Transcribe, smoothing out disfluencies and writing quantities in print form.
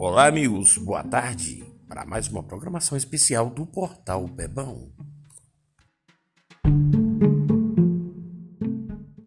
Olá amigos, boa tarde para mais uma programação especial do Portal Pebão.